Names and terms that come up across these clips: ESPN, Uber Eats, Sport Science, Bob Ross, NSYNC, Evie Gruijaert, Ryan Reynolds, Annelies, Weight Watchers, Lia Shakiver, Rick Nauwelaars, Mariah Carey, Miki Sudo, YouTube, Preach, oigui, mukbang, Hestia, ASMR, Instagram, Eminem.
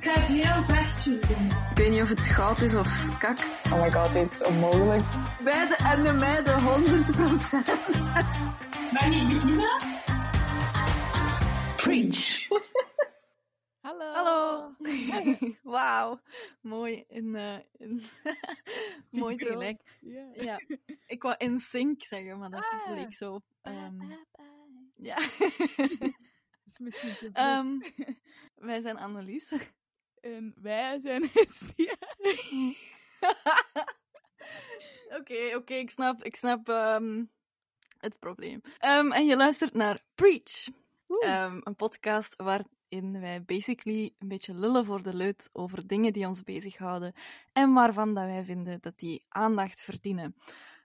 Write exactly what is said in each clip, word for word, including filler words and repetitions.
Ik ga het heel zachtjes doen. Ik weet niet of het goud is of kak. Oh my god, dit is onmogelijk. Bij de en de meiden, honderd procent. Ben je beginnen? Preach. Hallo. Hallo. Wauw. Mooi. In, uh, in mooi tegelijk. Yeah. Ja. Ik wou N Sync zeggen, maar dat ah. voel ik zo. Um, bye, bye, bye. Ja. Dat is misschien te um, wij zijn Annelies. En wij zijn Hestia. Oké, okay, okay, ik snap, ik snap um, het probleem. Um, en je luistert naar Preach. Um, een podcast waarin wij basically een beetje lullen voor de leut over dingen die ons bezighouden en waarvan dat wij vinden dat die aandacht verdienen.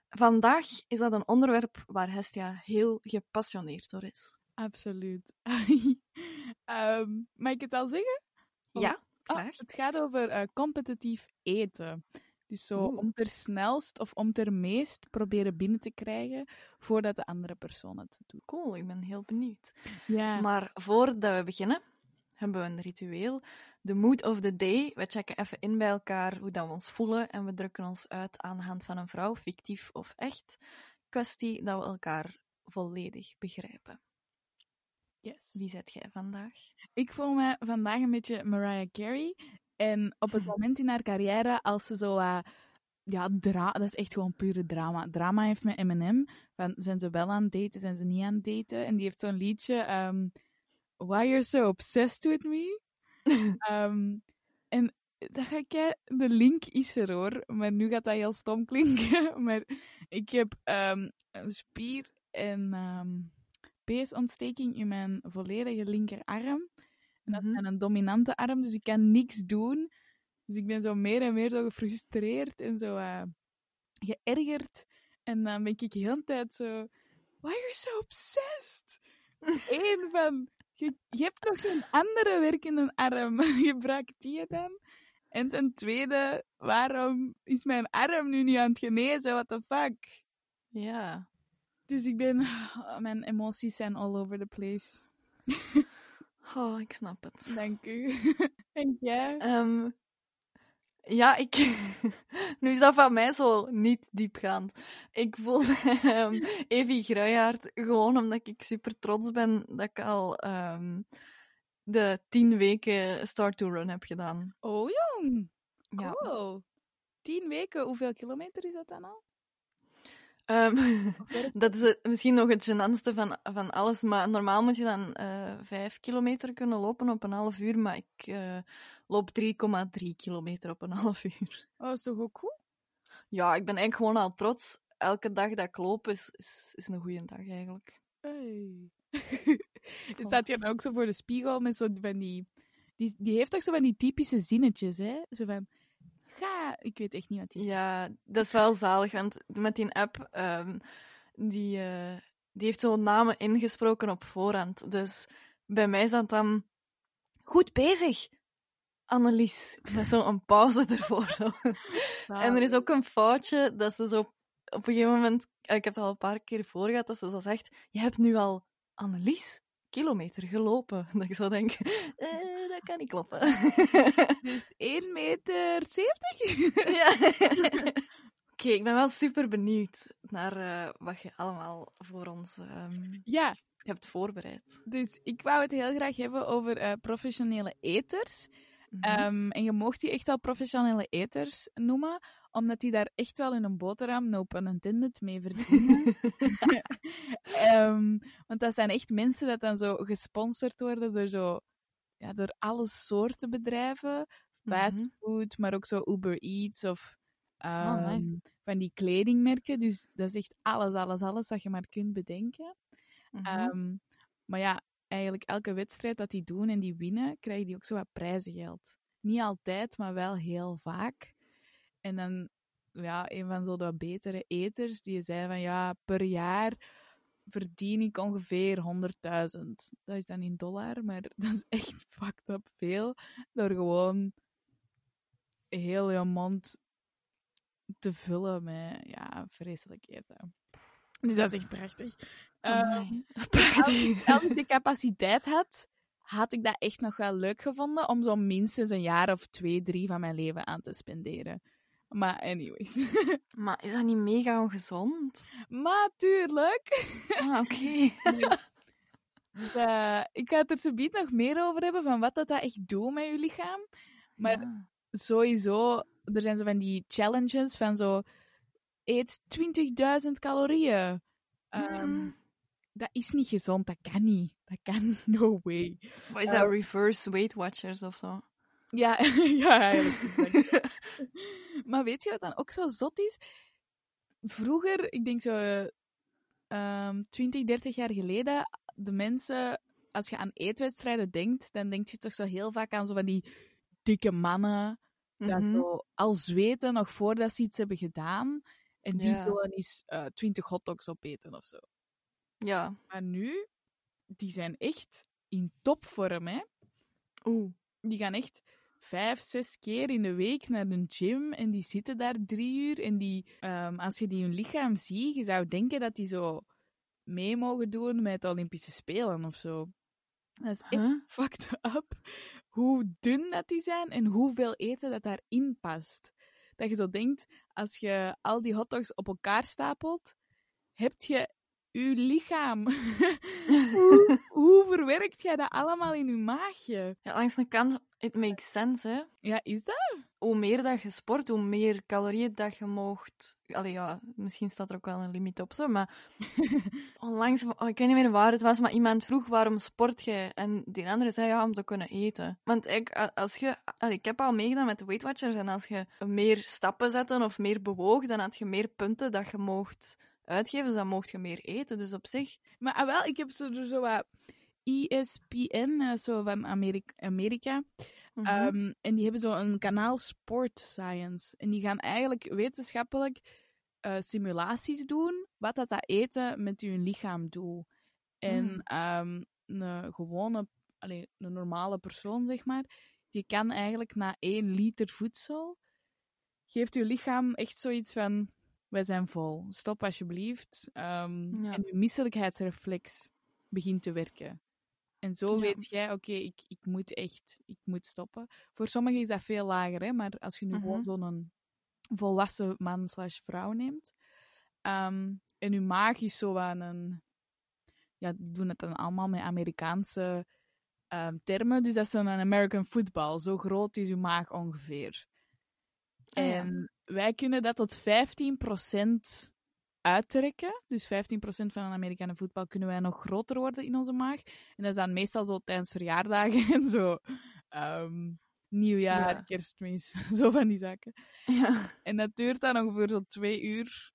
Vandaag is dat een onderwerp waar Hestia heel gepassioneerd door is. Absoluut. um, mag ik het al zeggen? Of... Ja, graag. Oh, het gaat over uh, competitief eten. Dus zo oh. om ter snelst of om ter meest proberen binnen te krijgen voordat de andere persoon het doet. Cool, ik ben heel benieuwd. Yeah. Maar voordat we beginnen, hebben we een ritueel. De mood of the day. We checken even in bij elkaar hoe dat we ons voelen en we drukken ons uit aan de hand van een vrouw, fictief of echt. Kwestie dat we elkaar volledig begrijpen. Yes. Wie zet jij vandaag? Ik voel me vandaag een beetje Mariah Carey. En op het moment in haar carrière, als ze zo... Uh, ja, dra- dat is echt gewoon pure drama. Drama heeft met Eminem. Van, zijn ze wel aan het daten, zijn ze niet aan het daten? En die heeft zo'n liedje... Um, Why You're So Obsessed With Me. um, en dan ga ik... De link is er, hoor. Maar nu gaat dat heel stom klinken. Maar ik heb um, een spier en... Um, peesontsteking in mijn volledige linkerarm. En dat is mm-hmm. een dominante arm, dus ik kan niks doen. Dus ik ben zo meer en meer zo gefrustreerd en zo uh, geërgerd. En dan ben ik de hele tijd zo... Why are you so obsessed? Eén van... Je, je hebt toch geen andere werkende arm? Gebruik die dan? En ten tweede, waarom is mijn arm nu niet aan het genezen? What the fuck? Ja... Yeah. Dus ik ben... Oh, mijn emoties zijn all over the place. Oh, ik snap het. Dank u. En jij? Um, ja, ik... Nu is dat van mij zo niet diepgaand. Ik voel me um, Evie Gruijaert gewoon omdat ik super trots ben dat ik al um, de tien weken start to run heb gedaan. Oh, jong! Cool. Ja. Tien weken, hoeveel kilometer is dat dan al? Um, dat is het, misschien nog het gênantste van, van alles, maar normaal moet je dan uh, vijf kilometer kunnen lopen op een half uur, maar ik uh, loop drie komma drie kilometer op een half uur. Oh, is toch ook goed? Ja, ik ben eigenlijk gewoon al trots. Elke dag dat ik loop is, is, is een goede dag eigenlijk. Hey. Staat je dan ook zo voor de spiegel met zo van die, die... Die heeft toch zo van die typische zinnetjes, hè? Zo van... Ja, ik weet echt niet wat die is. Ja, dat is wel zalig, want met die app, um, die, uh, die heeft zo'n namen ingesproken op voorhand. Dus bij mij zat dan, goed bezig, Annelies. Met zo'n pauze ervoor. Zo. En er is ook een foutje dat ze zo op een gegeven moment, ik heb het al een paar keer voor gehad, dat ze zo zegt, je hebt nu al Annelies kilometer gelopen. Dat ik zo denk, eh, dat kan niet kloppen. Dus één meter zeventig? Ja. Oké, okay, ik ben wel super benieuwd naar uh, wat je allemaal voor ons um, ja. hebt voorbereid. Dus ik wou het heel graag hebben over uh, professionele eters. Mm-hmm. Um, en je mocht die echt wel professionele eters noemen, omdat die daar echt wel in een boterham, no pun intended, mee verdienen. um, want dat zijn echt mensen dat dan zo gesponsord worden door zo, ja, door alle soorten bedrijven. Fastfood, mm-hmm. maar ook zo Uber Eats of um, oh, van die kledingmerken. Dus dat is echt alles, alles, alles wat je maar kunt bedenken. Mm-hmm. Um, maar ja, eigenlijk elke wedstrijd dat die doen en die winnen, krijgen die ook zo wat prijzengeld. Niet altijd, maar wel heel vaak. En dan, ja, een van zo de betere eters, die zei van, ja, per jaar verdien ik ongeveer honderdduizend. Dat is dan in dollar, maar dat is echt fucked up veel. Door gewoon heel je mond te vullen met, ja, vreselijk eten. Dus dat is echt prachtig. Oh um, prachtig. Als, als ik de capaciteit had, had ik dat echt nog wel leuk gevonden om zo minstens een jaar of twee, drie van mijn leven aan te spenderen. Maar anyways. Maar is dat niet mega ongezond? Maar tuurlijk. Ah, oké. Okay. Ja. Dus, uh, ik ga het er zo biedt nog meer over hebben van wat dat, dat echt doet met je lichaam. Maar ja. Sowieso, er zijn zo van die challenges van zo, eet twintigduizend calorieën. Um, mm. Dat is niet gezond, dat kan niet. Dat kan, no way. Wat is dat, um, reverse Weight Watchers of zo? Ja, ja eigenlijk. Maar weet je wat dan ook zo zot is? Vroeger, ik denk zo um, twintig, dertig jaar geleden, de mensen, als je aan eetwedstrijden denkt, dan denk je toch zo heel vaak aan zo van die dikke mannen, mm-hmm. dat zo al zweten nog voordat ze iets hebben gedaan. En die ja. zullen eens uh, twintig hotdogs opeten of zo. Ja. Maar nu, die zijn echt in topvorm, hè. Oeh. Die gaan echt vijf, zes keer in de week naar de gym en die zitten daar drie uur. En die, um, als je die hun lichaam ziet, je zou denken dat die zo mee mogen doen met de Olympische Spelen of zo. Dat is echt huh? fucked up. Hoe dun dat die zijn en hoeveel eten dat daarin past. Dat je zo denkt, als je al die hotdogs op elkaar stapelt, heb je je lichaam. hoe, hoe verwerkt jij dat allemaal in je maagje? Ja, langs de kant, it makes sense, hè? Ja, is dat? Hoe meer dat je sport, hoe meer calorieën dat je moogt... Allee, ja, misschien staat er ook wel een limiet op, zo, maar... Onlangs, oh, ik weet niet meer waar het was, maar iemand vroeg, waarom sport jij? En die andere zei, ja, om te kunnen eten. Want ik, als je, allee, ik heb al meegedaan met de Weight Watchers, en als je meer stappen zette of meer bewoog, dan had je meer punten dat je moogt... uitgeven, dus dan mocht je meer eten. Dus op zich... Maar ah, wel, ik heb zo, zo wat E S P N, zo van Amerika. Amerika. Mm-hmm. Um, en die hebben zo een kanaal Sport Science. En die gaan eigenlijk wetenschappelijk uh, simulaties doen, wat dat, dat eten met je lichaam doet. En mm. um, een gewone, allee, een normale persoon, zeg maar, die kan eigenlijk na één liter voedsel, geeft je lichaam echt zoiets van... Wij zijn vol. Stop alsjeblieft. Um, ja. En je misselijkheidsreflex begint te werken. En zo ja. weet jij, oké, okay, ik, ik moet echt, ik moet stoppen. Voor sommigen is dat veel lager, hè, maar als je nu mm-hmm. gewoon zo'n volwassen man slash vrouw neemt, um, en je maag is zo aan een... Ja, die doen het dan allemaal met Amerikaanse um, termen, dus dat is zo'n American football. Zo groot is je maag ongeveer. En wij kunnen dat tot vijftien procent uittrekken. Dus vijftien procent van een Amerikaanse voetbal kunnen wij nog groter worden in onze maag. En dat is dan meestal zo tijdens verjaardagen en zo. Um, nieuwjaar, ja. kerstmis, zo van die zaken. Ja. En dat duurt dan ongeveer zo twee uur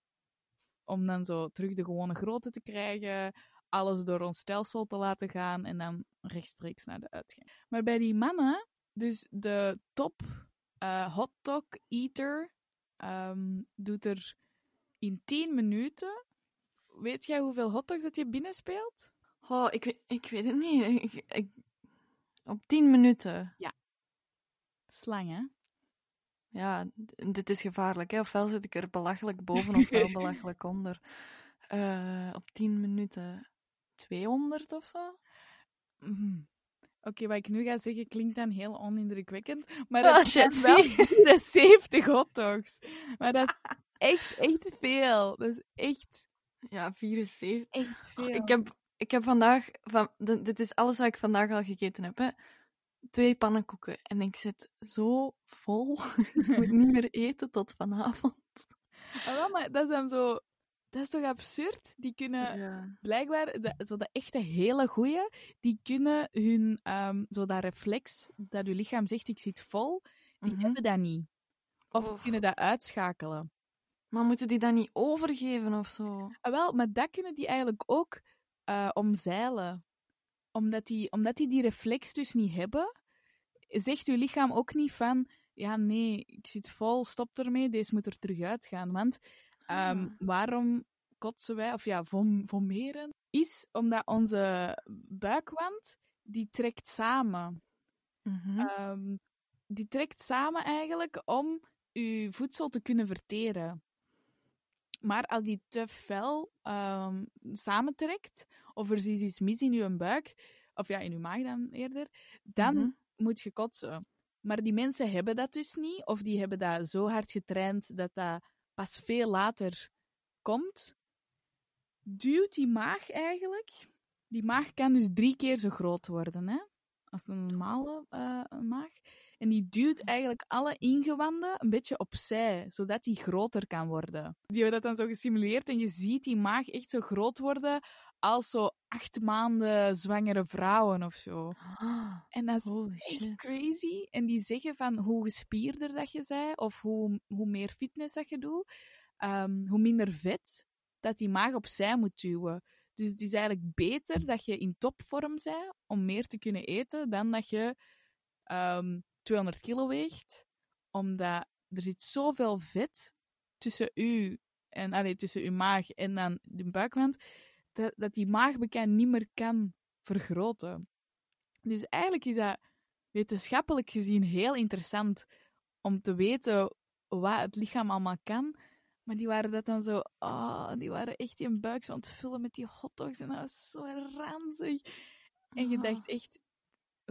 om dan zo terug de gewone grootte te krijgen. Alles door ons stelsel te laten gaan en dan rechtstreeks naar de uitgang. Maar bij die mannen, dus de top... Uh, hotdog eater um, doet er in tien minuten... Weet jij hoeveel hotdogs dat je binnenspeelt? Oh, ik, ik weet het niet. Ik, ik... Op tien minuten? Ja. Slang, hè? Ja, d- dit is gevaarlijk, hè? Ofwel zit ik er belachelijk boven ofwel belachelijk onder. Uh, op tien minuten tweehonderd of zo? Mm. Oké, okay, wat ik nu ga zeggen klinkt dan heel onindrukwekkend, maar dat oh, shit, zijn wel zeventig hotdogs. Maar dat is echt, echt veel. Dat is echt... Ja, vierenzeventig. Echt veel. Oh, ik, heb, ik heb vandaag... Van, dit is alles wat ik vandaag al gegeten heb, hè. Twee pannenkoeken. En ik zit zo vol. Ik moet niet meer eten tot vanavond. Oh, maar dat is dan zo... Dat is toch absurd? Die kunnen ja. blijkbaar, de, zo de echte hele goeie, die kunnen hun, um, zo dat reflex, dat je lichaam zegt, ik zit vol, die mm-hmm. hebben dat niet. Of oh. kunnen dat uitschakelen. Maar moeten die dat niet overgeven of zo? Ah, wel, maar dat kunnen die eigenlijk ook uh, omzeilen. Omdat die, omdat die die reflex dus niet hebben, zegt je lichaam ook niet van, ja nee, ik zit vol, stop ermee, deze moet er terug uitgaan, want... Um, waarom kotsen wij, of ja, vom, vomeren, is omdat onze buikwand, die trekt samen. Mm-hmm. Um, die trekt samen eigenlijk om uw voedsel te kunnen verteren. Maar als die te fel um, samentrekt, of er is iets mis in uw buik, of ja, in je maag dan eerder, dan mm-hmm. moet je kotsen. Maar die mensen hebben dat dus niet, of die hebben dat zo hard getraind dat dat pas veel later komt. Duwt die maag eigenlijk, die maag kan dus drie keer zo groot worden, hè? Als een normale uh, maag. En die duwt eigenlijk alle ingewanden een beetje opzij, zodat die groter kan worden. Die hebben dat dan zo gesimuleerd en je ziet die maag echt zo groot worden als zo acht maanden zwangere vrouwen of zo. En dat is holy echt shit. Crazy. En die zeggen van hoe gespierder dat je bent, of hoe, hoe meer fitness dat je doet, um, hoe minder vet dat die maag opzij moet duwen. Dus het is eigenlijk beter dat je in topvorm bent om meer te kunnen eten dan dat je um, tweehonderd kilo weegt. Omdat er zit zoveel vet tussen u en allee, tussen uw maag en dan de buikwand, dat, dat die maagbekend niet meer kan vergroten. Dus eigenlijk is dat wetenschappelijk gezien heel interessant om te weten wat het lichaam allemaal kan. Maar die waren dat dan zo... Oh, die waren echt die buik zo aan het vullen met die hotdogs. En dat was zo ranzig. En je dacht echt...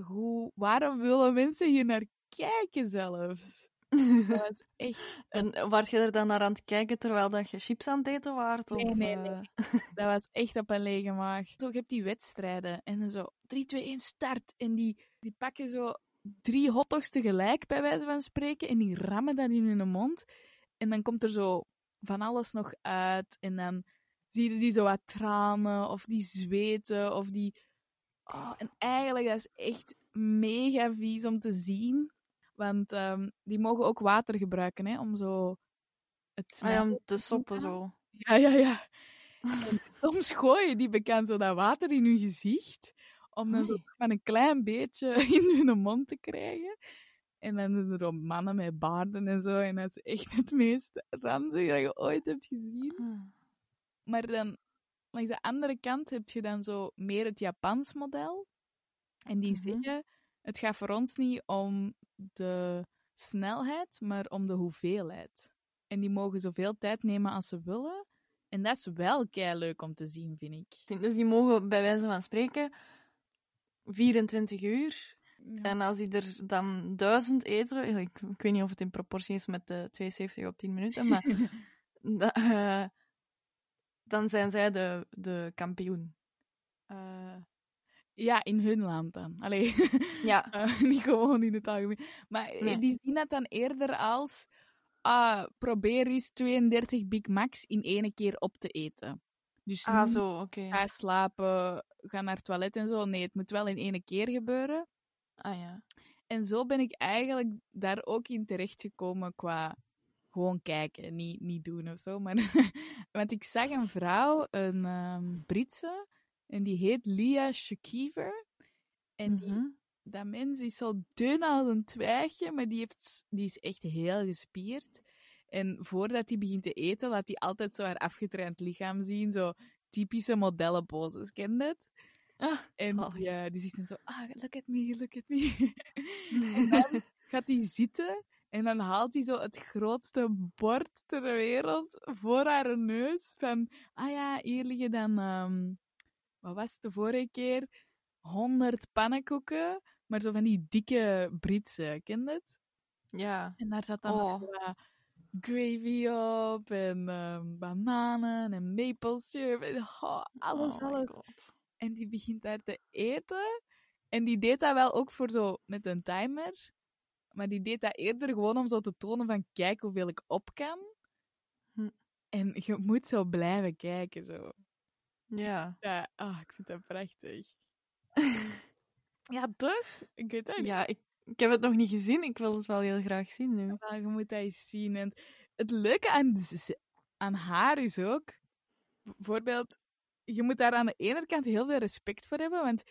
Hoe, waarom willen mensen hier naar kijken zelfs? Dat was echt... En was je er dan naar aan het kijken terwijl dat je chips aan het eten waart? Nee, of, nee, nee. Dat was echt op een lege maag. Zo, je hebt die wedstrijden. En dan zo... drie, twee, één, start. En die, die pakken zo drie hotdogs tegelijk, bij wijze van spreken. En die rammen dat in hun mond. En dan komt er zo... van alles nog uit. En dan zie je die zo wat tranen, of die zweten, of die... Oh, en eigenlijk, dat is echt mega vies om te zien. Want um, die mogen ook water gebruiken, hè, om zo... Het ah ja, om te soppen zo. Ja, ja, ja. En soms gooien die bekend zo dat water in hun gezicht, om dan zo maar een klein beetje in hun mond te krijgen. En dan zijn er mannen met baarden en zo. En dat is echt het meest ranzig dat je ooit hebt gezien. Mm. Maar dan, langs de andere kant, heb je dan zo meer het Japans model. En die mm-hmm. zeggen, het gaat voor ons niet om de snelheid, maar om de hoeveelheid. En die mogen zoveel tijd nemen als ze willen. En dat is wel keileuk om te zien, vind ik. Dus die mogen bij wijze van spreken vierentwintig uur... Ja. En als die er dan duizend eten... Ik, ik weet niet of het in proportie is met de tweeënzeventig op tien minuten, maar... da, uh, dan zijn zij de, de kampioen. Uh, ja, in hun land dan. Allee. Ja. Uh, niet gewoon in het algemeen. Maar nee. Die zien dat dan eerder als... Uh, probeer eens tweeëndertig Big Macs in één keer op te eten. Dus ah, niet, zo, oké. Ga slapen, ga naar het toilet en zo. Nee, het moet wel in één keer gebeuren. Ah, ja. En zo ben ik eigenlijk daar ook in terechtgekomen qua gewoon kijken, niet, niet doen of zo. Maar, want ik zag een vrouw, een um, Britse, en die heet Lia Shakiver. En die, mm-hmm. dat mens is zo dun als een twijgje, maar die, heeft, die is echt heel gespierd. En voordat hij begint te eten, laat hij altijd zo haar afgetraind lichaam zien. Zo typische modellenposes, ken je dat? Ah, en ja, die zegt dan zo, ah, look at me, look at me. En dan gaat hij zitten en dan haalt hij zo het grootste bord ter wereld voor haar neus. Van, ah ja, hier liggen dan, um, wat was het de vorige keer? honderd pannenkoeken, maar zo van die dikke Britse, ken je het? Ja. En daar zat dan oh. nog zo uh, gravy op en um, bananen en maple syrup en oh, alles, oh alles. God. En die begint daar te eten. En die deed dat wel ook voor zo met een timer. Maar die deed dat eerder gewoon om zo te tonen van kijk hoeveel ik op kan. Hm. En je moet zo blijven kijken. Zo. Ja. Ja, oh, ik vind dat prachtig. Ja, toch? Ik weet dat niet. Ja, ik, ik heb het nog niet gezien. Ik wil het wel heel graag zien nu. Ja, je moet dat eens zien. En het leuke aan, aan haar is ook... Bijvoorbeeld... Je moet daar aan de ene kant heel veel respect voor hebben, want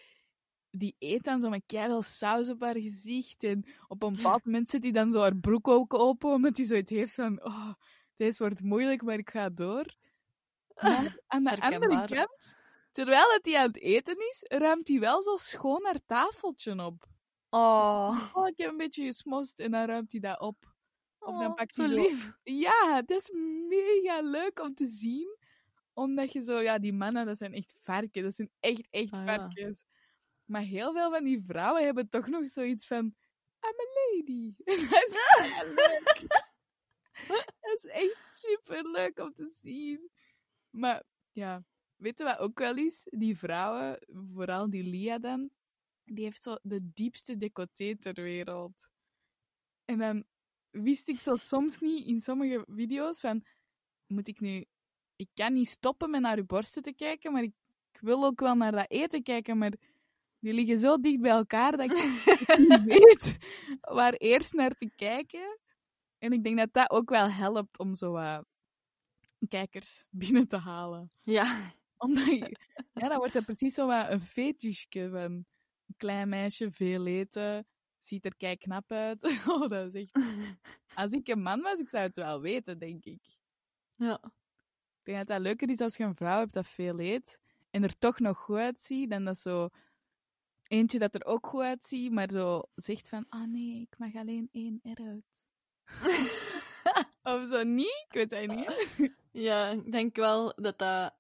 die eet dan zo met keiveel saus op haar gezicht. En op een bepaald moment zit die dan zo haar broek ook open, omdat die zoiets heeft van, oh, deze wordt moeilijk, maar ik ga door. Maar aan de andere kant, terwijl dat die aan het eten is, ruimt die wel zo schoon haar tafeltje op. Oh, oh ik heb een beetje gesmost en dan ruimt hij dat op. Of dan oh, pakt hij zo lief. Ja, dat is mega leuk om te zien. Omdat je zo, ja, die mannen, dat zijn echt varkens. Dat zijn echt, echt ah, varkens. Ja. Maar heel veel van die vrouwen hebben toch nog zoiets van... I'm a lady. Dat is heel leuk. Dat is echt super leuk om te zien. Maar ja, weet je wat ook wel is? Die vrouwen, vooral die Lia dan, die heeft zo de diepste decolleté ter wereld. En dan wist ik zo soms niet in sommige video's van... Moet ik nu... Ik kan niet stoppen met naar uw borsten te kijken, maar ik, ik wil ook wel naar dat eten kijken, maar... Die liggen zo dicht bij elkaar dat ik niet weet waar eerst naar te kijken. En ik denk dat dat ook wel helpt om zo uh, kijkers binnen te halen. Ja. Omdat je, ja, dan wordt dat precies zo uh, een fetischje van een klein meisje, veel eten, ziet er kei knap uit. Oh, dat is echt... Als ik een man was, ik zou het wel weten, denk ik. Ja. Ik denk dat dat leuker is als je een vrouw hebt dat veel eet en er toch nog goed uitziet, dan dat zo... Eentje dat er ook goed uitziet, maar zo zegt van... Ah oh nee, ik mag alleen één eruit. Of zo niet? Ik weet het niet. Ja, ik denk wel dat dat...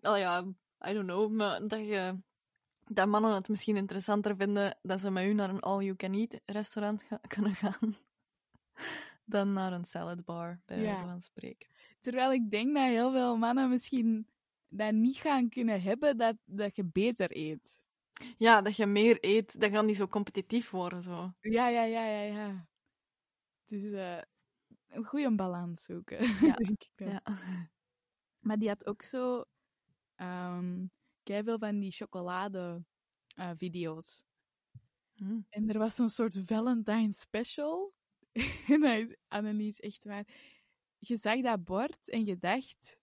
Oh ja, I don't know. Maar dat, je, dat mannen het misschien interessanter vinden dat ze met u naar een all-you-can-eat restaurant ga, kunnen gaan. Dan naar een salad bar, bij ja. wijze van spreken. Terwijl ik denk dat heel veel mannen misschien dat niet gaan kunnen hebben, dat, dat je beter eet. Ja, dat je meer eet, dan gaan die zo competitief worden. Zo. Ja, ja, ja, ja, ja. Dus uh, een goede balans zoeken, ja. denk ik dan. Ja. Maar die had ook zo um, keiveel van die chocolade uh, video's. Mm. En er was zo'n soort Valentine special. En dat is Annelies echt waar. Je zag dat bord en je dacht,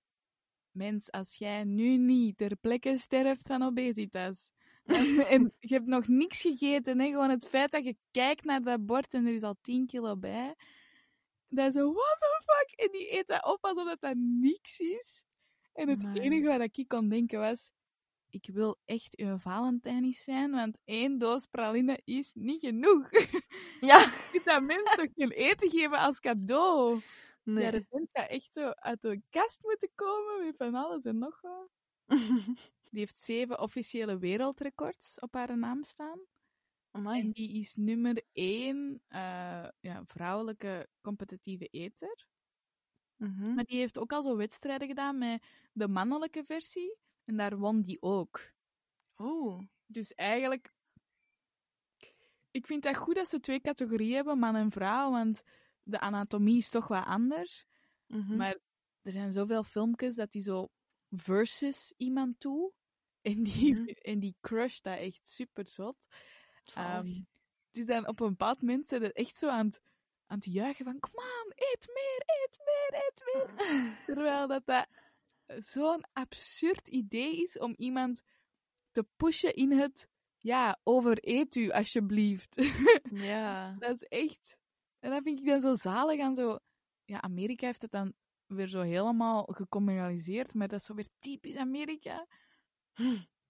mens, als jij nu niet ter plekke sterft van obesitas... En, en je hebt nog niks gegeten, hè? Gewoon het feit dat je kijkt naar dat bord en er is al tien kilo bij. Dat is een what the fuck? En die eet dat op alsof dat, dat niks is. En het maar... enige wat ik kon denken was, ik wil echt uw Valentijnisch zijn, want één doos praline is niet genoeg. Ja. Je kunt dat mens toch geen eten geven als cadeau? Nee. Ja, dat mens gaat echt zo uit de kast moeten komen met van alles en nog wat. Die heeft zeven officiële wereldrecords op haar naam staan. Amai. En die is nummer één uh, ja, vrouwelijke competitieve eter. Mm-hmm. Maar die heeft ook al zo wedstrijden gedaan met de mannelijke versie. En daar won die ook. Oh. Dus eigenlijk... Ik vind het goed dat ze twee categorieën hebben, man en vrouw. Want de anatomie is toch wat anders. Mm-hmm. Maar er zijn zoveel filmpjes dat die zo... versus iemand toe. En die, mm. en die crush dat echt super zot. Um, het is dan op een bepaald moment zijn er echt zo aan het, aan het juichen van kom aan, eet meer, eet meer, eet meer. Mm. Terwijl dat, dat zo'n absurd idee is om iemand te pushen in het ja, overeet u alsjeblieft. Ja. Dat is echt... En dat vind ik dan zo zalig aan zo... Ja, Amerika heeft het dan weer zo helemaal gecommercialiseerd, maar dat is zo weer typisch Amerika.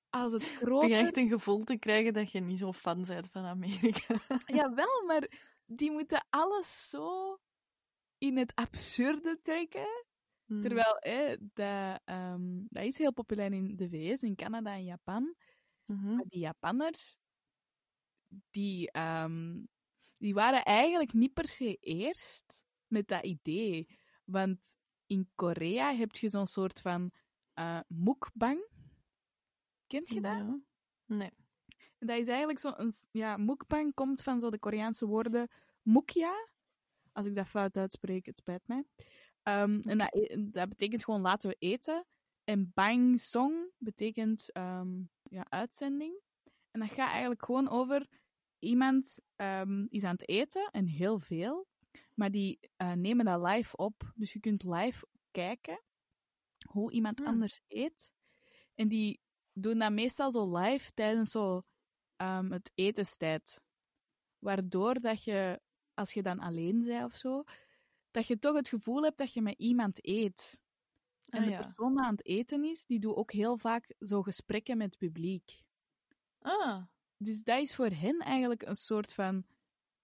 Als het groter... Je echt een gevoel te krijgen dat je niet zo fan bent van Amerika. Jawel, maar die moeten alles zo in het absurde trekken. Hmm. Terwijl, hè, dat, um, dat is heel populair in de V S, in Canada en Japan. Hmm. Maar die Japanners, die, um, die waren eigenlijk niet per se eerst met dat idee. Want in Korea heb je zo'n soort van uh, mukbang. Kent je dat? Ja. Nee. Dat is eigenlijk zo'n... Ja, mukbang komt van zo de Koreaanse woorden mukya. Als ik dat fout uitspreek, het spijt mij. Um, en dat, dat betekent gewoon laten we eten. En bangsong betekent um, ja, uitzending. En dat gaat eigenlijk gewoon over iemand um, is aan het eten en heel veel. Maar die uh, nemen dat live op. Dus je kunt live kijken hoe iemand mm. anders eet. En die doen dat meestal zo live tijdens zo, um, het etenstijd. Waardoor dat je, als je dan alleen bent of zo, dat je toch het gevoel hebt dat je met iemand eet. En ah, de ja. persoon die aan het eten is, die doet ook heel vaak zo gesprekken met het publiek. Ah. Dus dat is voor hen eigenlijk een soort van...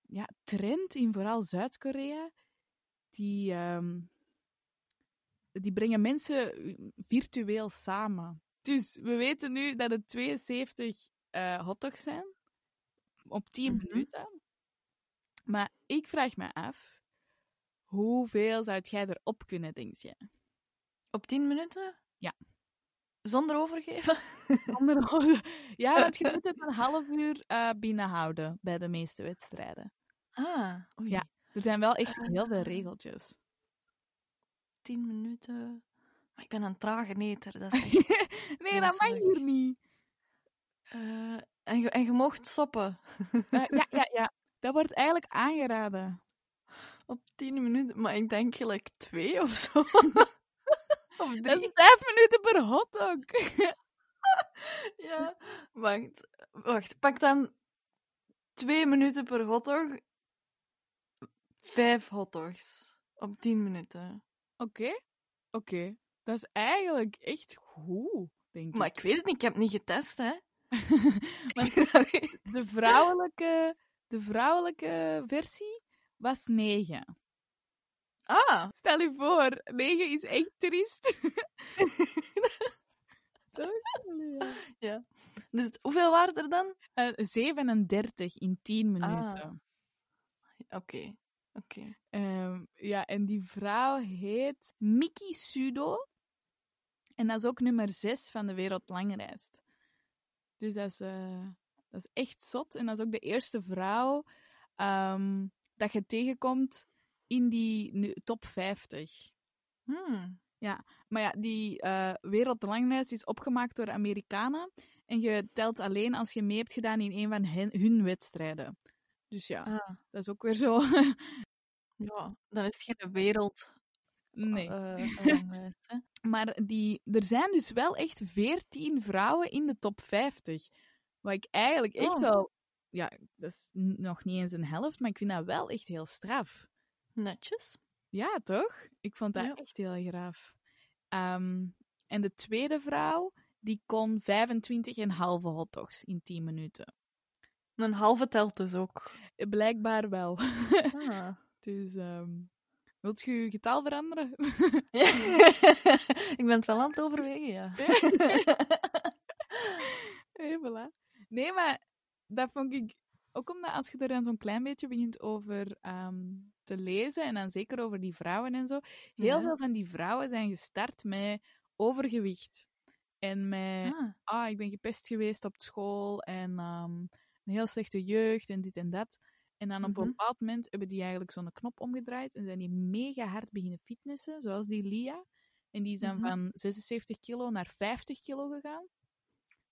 Ja, trend in vooral Zuid-Korea, die, um, die brengen mensen virtueel samen. Dus we weten nu dat het tweeënzeventig uh, hotdogs zijn. Op tien mm-hmm. minuten. Maar ik vraag me af, hoeveel zou jij erop kunnen, denk je? Op tien minuten? Ja. Zonder overgeven? Zonder overgeven. Ja, want je moet het een half uur uh, binnenhouden bij de meeste wedstrijden. Ah, oei. Ja, er zijn wel echt uh, heel veel regeltjes. Tien minuten... Maar ik ben een trage neter. Dat is echt... nee, dat, dat mag hier niet. Uh, en, je, en je mocht soppen. uh, ja, ja, ja. Dat wordt eigenlijk aangeraden. Op tien minuten, maar ik denk gelijk twee of zo. Of drie. Dat is vijf minuten per hotdog. Ja, wacht. Wacht, pak dan twee minuten per hotdog. Vijf hotdogs op tien minuten. Oké, okay. oké. Okay. Dat is eigenlijk echt goed, denk ik. Maar ik weet het niet, ik heb het niet getest, hè. Maar de vrouwelijke, de vrouwelijke versie was negen. Ah! Stel je voor, negen is echt triest. Ja. Dus hoeveel waren er dan? Uh, zevenendertig in tien minuten. Ah. Oké. Okay. Okay. Um, ja, en die vrouw heet Miki Sudo. En dat is ook nummer zes van de wereldlanglijst. Dus dat is, uh, dat is echt zot. En dat is ook de eerste vrouw um, dat je tegenkomt in die top vijftig. Hmm. Ja, maar ja, die uh, wereldlanglijst is opgemaakt door Amerikanen. En je telt alleen als je mee hebt gedaan in een van hen, hun wedstrijden. Dus ja, ah. dat is ook weer zo. Ja, dan is het geen wereld. Nee. Uh, uh, maar die, er zijn dus wel echt veertien vrouwen in de top vijftig. Wat ik eigenlijk echt oh. wel... Ja, dat is nog niet eens een helft, maar ik vind dat wel echt heel straf. Netjes. Ja, toch? Ik vond dat ja. echt heel graaf. Um, en de tweede vrouw, die kon vijfentwintig en halve hotdogs in tien minuten. Een halve telt dus ook. Blijkbaar wel. Ah. Dus, um, wilt je je getal veranderen? Ja. Ik ben het wel aan het overwegen, ja. Nee, voilà. Nee, maar dat vond ik... Ook omdat als je er dan zo'n klein beetje begint over um, te lezen, en dan zeker over die vrouwen en zo, heel ja. veel van die vrouwen zijn gestart met overgewicht. En met, ah, ah ik ben gepest geweest op school, en... Um, een heel slechte jeugd en dit en dat. En dan op mm-hmm. een bepaald moment hebben die eigenlijk zo'n knop omgedraaid en zijn die mega hard beginnen fitnessen, zoals die Lia. En die is dan mm-hmm. van zesenzeventig kilo naar vijftig kilo gegaan.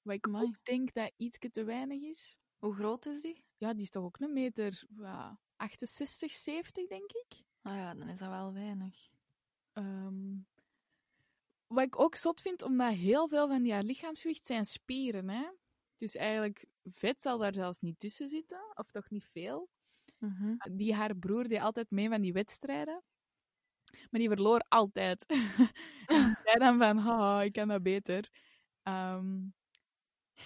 Wat ik Amai. ook denk dat ietsje te weinig is. Hoe groot is die? Ja, die is toch ook een meter wow, achtenzestig, zeventig, denk ik. Nou ja, dan is dat wel weinig. Um, wat ik ook zot vind, omdat heel veel van die haar lichaamsgewicht zijn spieren, hè. Dus eigenlijk, vet zal daar zelfs niet tussen zitten, of toch niet veel. Mm-hmm. Die haar broer deed altijd mee van die wedstrijden. Maar die verloor altijd. En zei dan van, haha, ik kan dat beter. Um,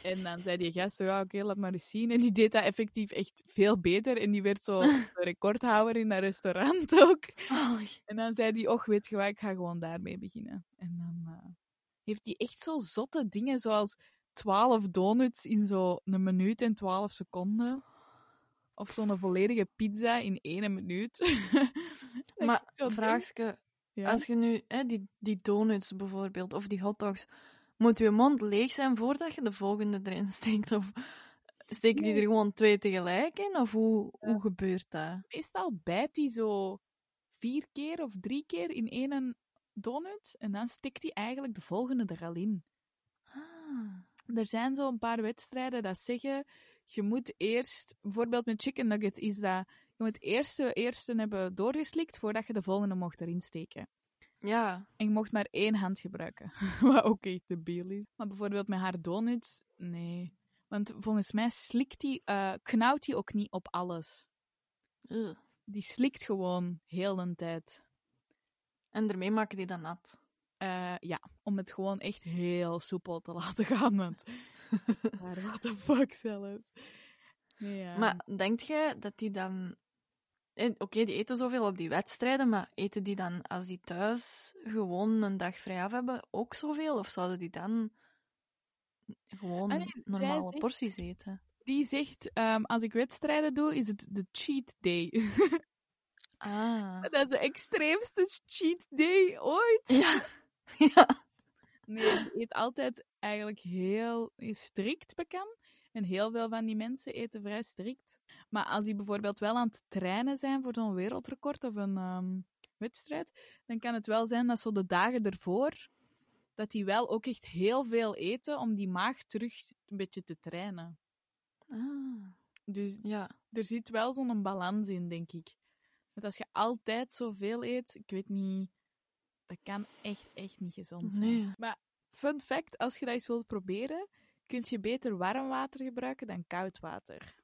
en dan zei die gast, ja, oké, okay, laat maar eens zien. En die deed dat effectief echt veel beter. En die werd zo recordhouder in dat restaurant ook. Zalig. En dan zei die, och, weet je wat, ik ga gewoon daarmee beginnen. En dan uh, heeft die echt zo zotte dingen, zoals... twaalf donuts in zo'n minuut en twaalf seconden. Of zo'n volledige pizza in één minuut. Maar vraagske, ja. als je nu hè, die, die donuts bijvoorbeeld, of die hotdogs, moet je mond leeg zijn voordat je de volgende erin steekt? Of steek die er gewoon twee tegelijk in? Of hoe, ja. hoe gebeurt dat? Meestal bijt die zo vier keer of drie keer in één donut en dan stikt die eigenlijk de volgende er al in. Ah. Er zijn zo een paar wedstrijden dat zeggen, je moet eerst, bijvoorbeeld met chicken nuggets is dat, je moet eerst de eerste hebben doorgeslikt voordat je de volgende mocht erin steken. Ja. En je mocht maar één hand gebruiken. Wat ook echt debiel is. Maar bijvoorbeeld met haar donuts, nee. Want volgens mij slikt die, uh, knauwt die ook niet op alles. Ugh. Die slikt gewoon heel een tijd. En daarmee maken die dan nat. Uh, ja, om het gewoon echt heel soepel te laten gaan. Want... maar what the fuck zelfs. Nee, ja. Maar denkt jij dat die dan... Oké, okay, die eten zoveel op die wedstrijden, maar eten die dan, als die thuis gewoon een dag vrij af hebben, ook zoveel? Of zouden die dan Gewoon ah, nee, normale zegt, porties eten. Die zegt, um, als ik wedstrijden doe, is het de cheat day. Ah. Dat is de extreemste cheat day ooit. Ja. Ja. Nee, ik eet altijd eigenlijk heel strikt bekend. En heel veel van die mensen eten vrij strikt. Maar als die bijvoorbeeld wel aan het trainen zijn voor zo'n wereldrecord of een um, wedstrijd, dan kan het wel zijn dat zo de dagen ervoor, dat die wel ook echt heel veel eten om die maag terug een beetje te trainen. Ah. Dus ja, er zit wel zo'n balans in, denk ik. Want als je altijd zoveel eet, ik weet niet, dat kan echt, echt niet gezond zijn. Nee. Maar fun fact, als je dat eens wilt proberen, kun je beter warm water gebruiken dan koud water.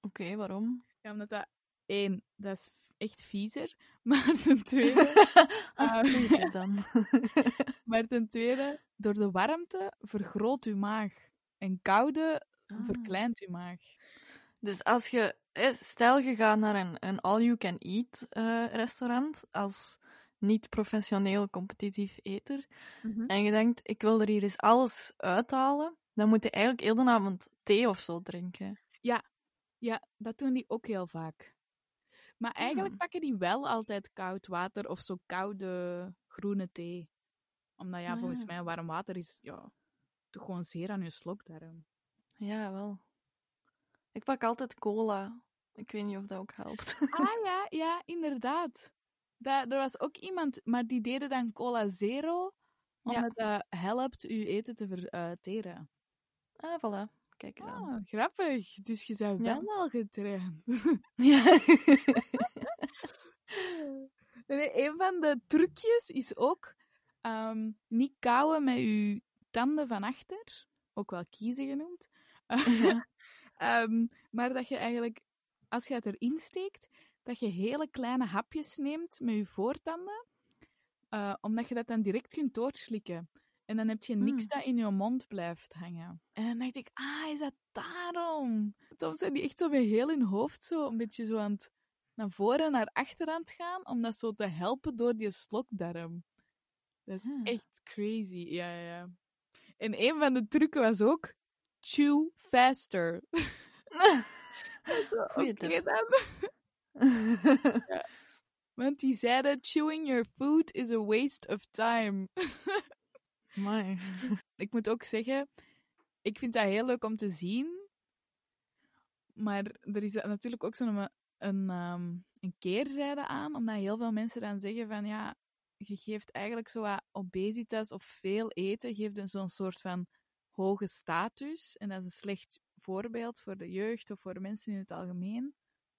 Oké, okay, waarom? Ja, omdat dat... Eén, dat is echt viezer. Maar ten tweede... ah, uh, ja. dan. Maar ten tweede, door de warmte vergroot je maag. En koude ah. verkleint je maag. Dus als je... Stel, je gaat naar een, een all-you-can-eat uh, restaurant als niet-professioneel competitief eter. Mm-hmm. En je denkt, ik wil er hier eens alles uithalen. Dan moet je eigenlijk heel de avond thee of zo drinken. Ja, ja, dat doen die ook heel vaak. Maar eigenlijk mm-hmm. pakken die wel altijd koud water of zo koude groene thee. Omdat ja, oh, volgens ja. mij warm water is ja, toch gewoon zeer aan je slokdarm. Ja, wel. Ik pak altijd cola. Ik weet niet of dat ook helpt. Ah ja, ja, inderdaad. Dat, er was ook iemand, maar die deden dan cola zero, omdat ja. dat helpt je eten te verteren. Ah, voilà. Kijk eens ah, aan. Grappig. Dus je bent ja. wel al getraind. Ja. Nee, een van de trucjes is ook um, niet kauwen met je tanden van achter, ook wel kiezen genoemd. Ja. Um, maar dat je eigenlijk, als je het erin steekt, dat je hele kleine hapjes neemt met je voortanden, uh, omdat je dat dan direct kunt doorslikken. En dan heb je niks mm. dat in je mond blijft hangen. En dan dacht ik, ah, is dat daarom? Soms zijn die echt zo bij heel hun hoofd zo een beetje zo aan het naar voren en naar achteren aan het gaan, om dat zo te helpen door die slokdarm. Dat is ah. echt crazy, ja, ja. En een van de trucken was ook chew faster. Goeie tip. Ja. Want die zeiden, chewing your food is a waste of time. Maar ik moet ook zeggen, ik vind dat heel leuk om te zien. Maar er is natuurlijk ook zo'n een, um, een keerzijde aan, omdat heel veel mensen dan zeggen van ja, je geeft eigenlijk zo wat obesitas of veel eten, geeft zo'n soort van hoge status. En dat is een slecht voorbeeld voor de jeugd of voor mensen in het algemeen.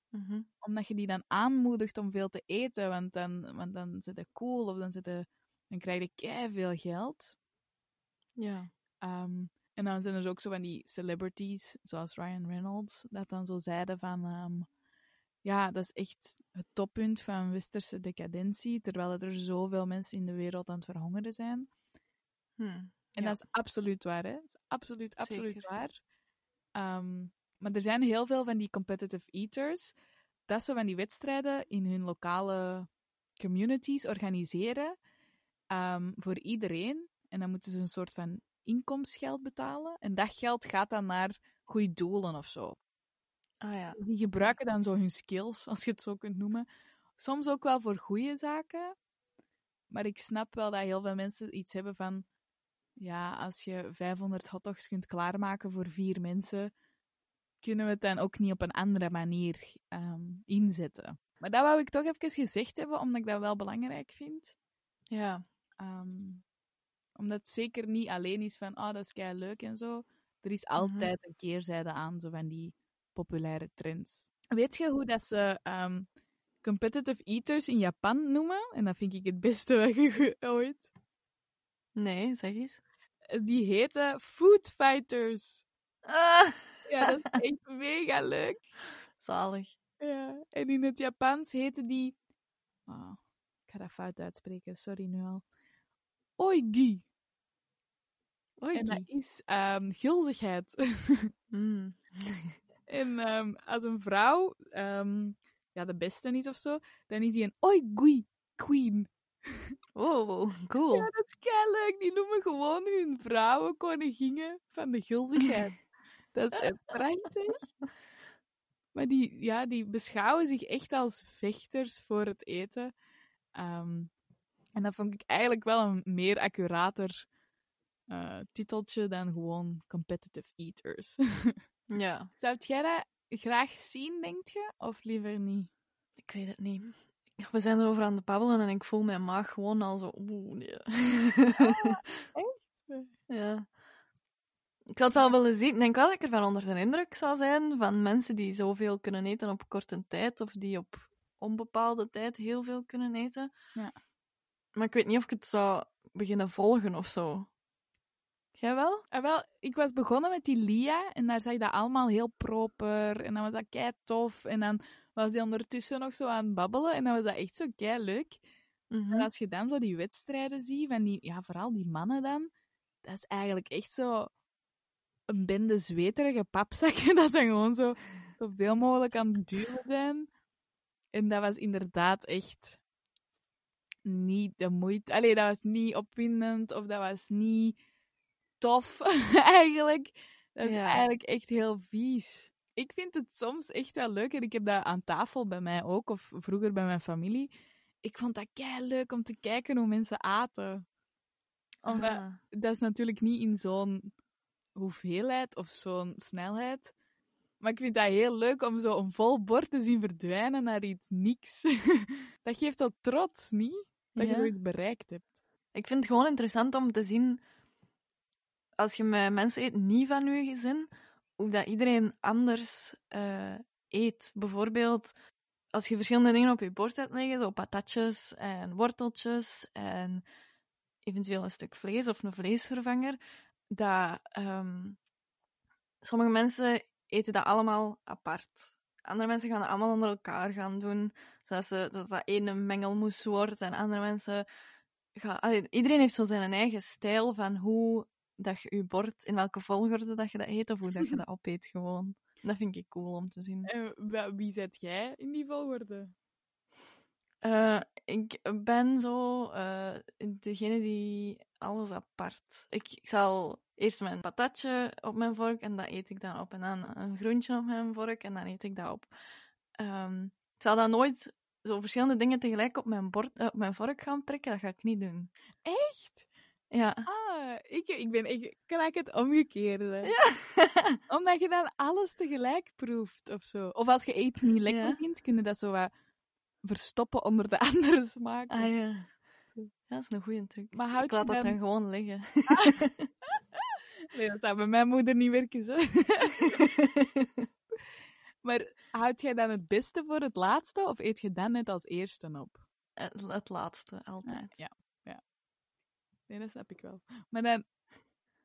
Mm-hmm. Omdat je die dan aanmoedigt om veel te eten, want dan, want dan zit het cool of dan, zit het, dan krijg je keiveel geld. Ja. Um, en dan zijn er ook zo van die celebrities, zoals Ryan Reynolds, dat dan zo zeiden van um, ja, dat is echt het toppunt van westerse decadentie, terwijl er zoveel mensen in de wereld aan het verhongeren zijn. Hmm, en ja. dat is absoluut waar, hè? Dat is absoluut, absoluut Zeker. waar. Um, Maar er zijn heel veel van die competitive eaters dat ze van die wedstrijden in hun lokale communities organiseren um, voor iedereen. En dan moeten ze een soort van inkomensgeld betalen. En dat geld gaat dan naar goede doelen of zo. Ah, ja. Die gebruiken dan zo hun skills, als je het zo kunt noemen. Soms ook wel voor goede zaken. Maar ik snap wel dat heel veel mensen iets hebben van... Ja, als je vijfhonderd hotdogs kunt klaarmaken voor vier mensen... kunnen we het dan ook niet op een andere manier um, inzetten. Maar dat wou ik toch even gezegd hebben, omdat ik dat wel belangrijk vind. Ja. Um, omdat het zeker niet alleen is van, oh, dat is kei leuk en zo. Er is altijd mm-hmm. een keerzijde aan, zo van die populaire trends. Weet je hoe dat ze um, competitive eaters in Japan noemen? En dat vind ik het beste wat je ooit... Nee, zeg eens. Die heten food fighters. Ah. Ja, dat is echt mega leuk. Zalig. Ja, en in het Japans heten die... Oh, ik ga dat fout uitspreken, sorry nu al. Oigi. Oigi. En dat is um, gulzigheid. Mm. En um, als een vrouw um, ja, de beste is of zo, dan is die een oigui queen. Oh, cool. Ja, dat is keileuk. Die noemen gewoon hun vrouwen koningingen van de gulzigheid. Dat is echt prachtig. Maar die, ja, die beschouwen zich echt als vechters voor het eten. Um, en dat vond ik eigenlijk wel een meer accurater uh, titeltje dan gewoon competitive eaters. Ja. Zou jij dat graag zien, denk je? Of liever niet? Ik weet het niet. We zijn erover aan het babbelen en ik voel mijn maag gewoon al zo... Oeh, nee. Ah, echt? Ja. Ik zou het wel willen zien. Ik denk wel dat ik ervan onder de indruk zou zijn van mensen die zoveel kunnen eten op korte tijd of die op onbepaalde tijd heel veel kunnen eten. Ja. Maar ik weet niet of ik het zou beginnen volgen of zo. Jij wel? Ah, wel, ik was begonnen met die Lia en daar zag ik dat allemaal heel proper en dan was dat kei tof en dan was die ondertussen nog zo aan het babbelen en dan was dat echt zo kei leuk. Mm-hmm. En als je dan zo die wedstrijden ziet, van die, ja, vooral die mannen dan, dat is eigenlijk echt zo een bende zweterige papzakken dat dan gewoon zo zoveel mogelijk aan het duwen zijn. En dat was inderdaad echt niet de moeite. Allee, dat was niet opwindend of dat was niet tof eigenlijk. Dat is ja. eigenlijk echt heel vies. Ik vind het soms echt wel leuk en ik heb dat aan tafel bij mij ook of vroeger bij mijn familie. Ik vond dat kei leuk om te kijken hoe mensen aten. Omdat ah. dat is natuurlijk niet in zo'n hoeveelheid of zo'n snelheid. Maar ik vind dat heel leuk om zo een vol bord te zien verdwijnen naar iets niks. Dat geeft wel trots, niet? Dat ja. je het bereikt hebt. Ik vind het gewoon interessant om te zien, als je met mensen eet, niet van je gezin, hoe dat iedereen anders uh, eet. Bijvoorbeeld, als je verschillende dingen op je bord hebt liggen, zo patatjes en worteltjes en eventueel een stuk vlees of een vleesvervanger, dat um, sommige mensen eten dat allemaal apart. Andere mensen gaan dat allemaal onder elkaar gaan doen, zodat ze, dat, dat ene mengelmoes wordt en andere mensen... Gaan, allee, iedereen heeft zo zijn eigen stijl van hoe dat je je bord, in welke volgorde dat je dat eet of hoe dat je dat opeet gewoon. Dat vind ik cool om te zien. En wie zet jij in die volgorde? Uh, ik ben zo uh, degene die alles apart. Ik, ik zal eerst mijn patatje op mijn vork en dat eet ik dan op. En dan een groentje op mijn vork en dan eet ik dat op. Um, ik zal dan nooit zo verschillende dingen tegelijk op mijn, bord, uh, op mijn vork gaan prikken. Dat ga ik niet doen. Echt? Ja. Ah, ik, ik ben echt... Krijg het omgekeerde. Ja. Omdat je dan alles tegelijk proeft of zo. Of als je eten niet lekker ja. vindt, kun je dat zo wat verstoppen onder de andere smaken. Ah ja. Ja, dat is een goeie truc. Maar houd ik laat je dat mijn... dan gewoon liggen. Ah. Nee, dat zou bij mijn moeder niet werken, zo. Maar houd jij dan het beste voor het laatste of eet je dan net als eerste op? Het, het laatste, altijd. Ja. Nee, dat snap ik wel. Maar dan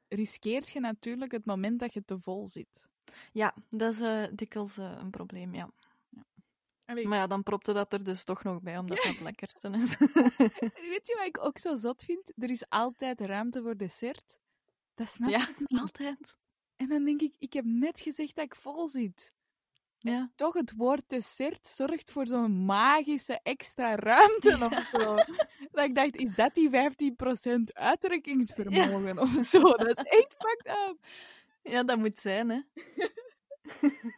riskeert je natuurlijk het moment dat je te vol zit. Ja, dat is uh, dikwijls uh, een probleem, ja. ja. Allee, maar ja, dan propte dat er dus toch nog bij, omdat ja. dat lekkerste is. Weet je wat ik ook zo zot vind? Er is altijd ruimte voor dessert. Dat snap ja, ik niet. Altijd. En dan denk ik, ik heb net gezegd dat ik vol zit. Ja. En toch, het woord dessert zorgt voor zo'n magische extra ruimte ja. of zo. Dat ik dacht, is dat die vijftien procent uitdrukkingsvermogen ja. of zo? Dat is echt fucked up. Ja, dat moet zijn, hè.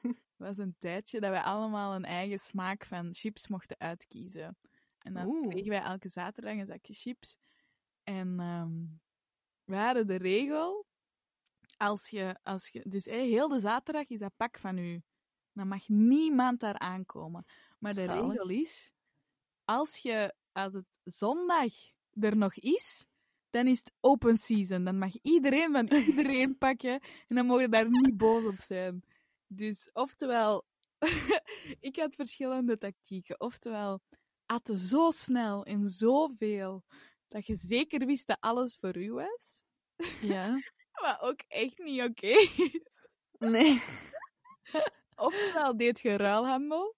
Het was een tijdje dat wij allemaal een eigen smaak van chips mochten uitkiezen. En dan Oeh. kregen wij elke zaterdag een zakje chips. En um, we hadden de regel, als je, als je, dus hey, heel de zaterdag is dat pak van u. Dan mag niemand daar aankomen. Maar de Zalig. regel is, als, je, als het zondag er nog is, dan is het open season. Dan mag iedereen van iedereen pakken en dan mogen daar niet boos op zijn. Dus oftewel, ik had verschillende tactieken. Oftewel, aten zo snel en zoveel, dat je zeker wist dat alles voor u was. Ja. Maar ook echt niet oké is. Nee. Ofwel deed je ruilhandel.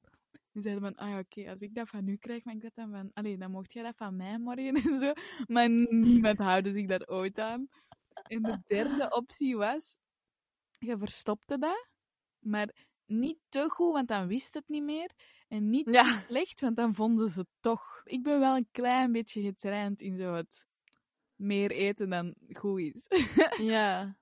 Dan zeiden van, ah ja, oké, okay, als ik dat van u krijg, mag ik dat dan van... Allee, dan mocht jij dat van mij morgen en zo. Maar niemand houden zich dat ooit aan. En de derde optie was, je verstopte dat, maar Niet te goed, want dan wist het niet meer. En niet ja. te slecht, want dan vonden ze het toch. Ik ben wel een klein beetje getraind in zo het meer eten dan goed is. Ja.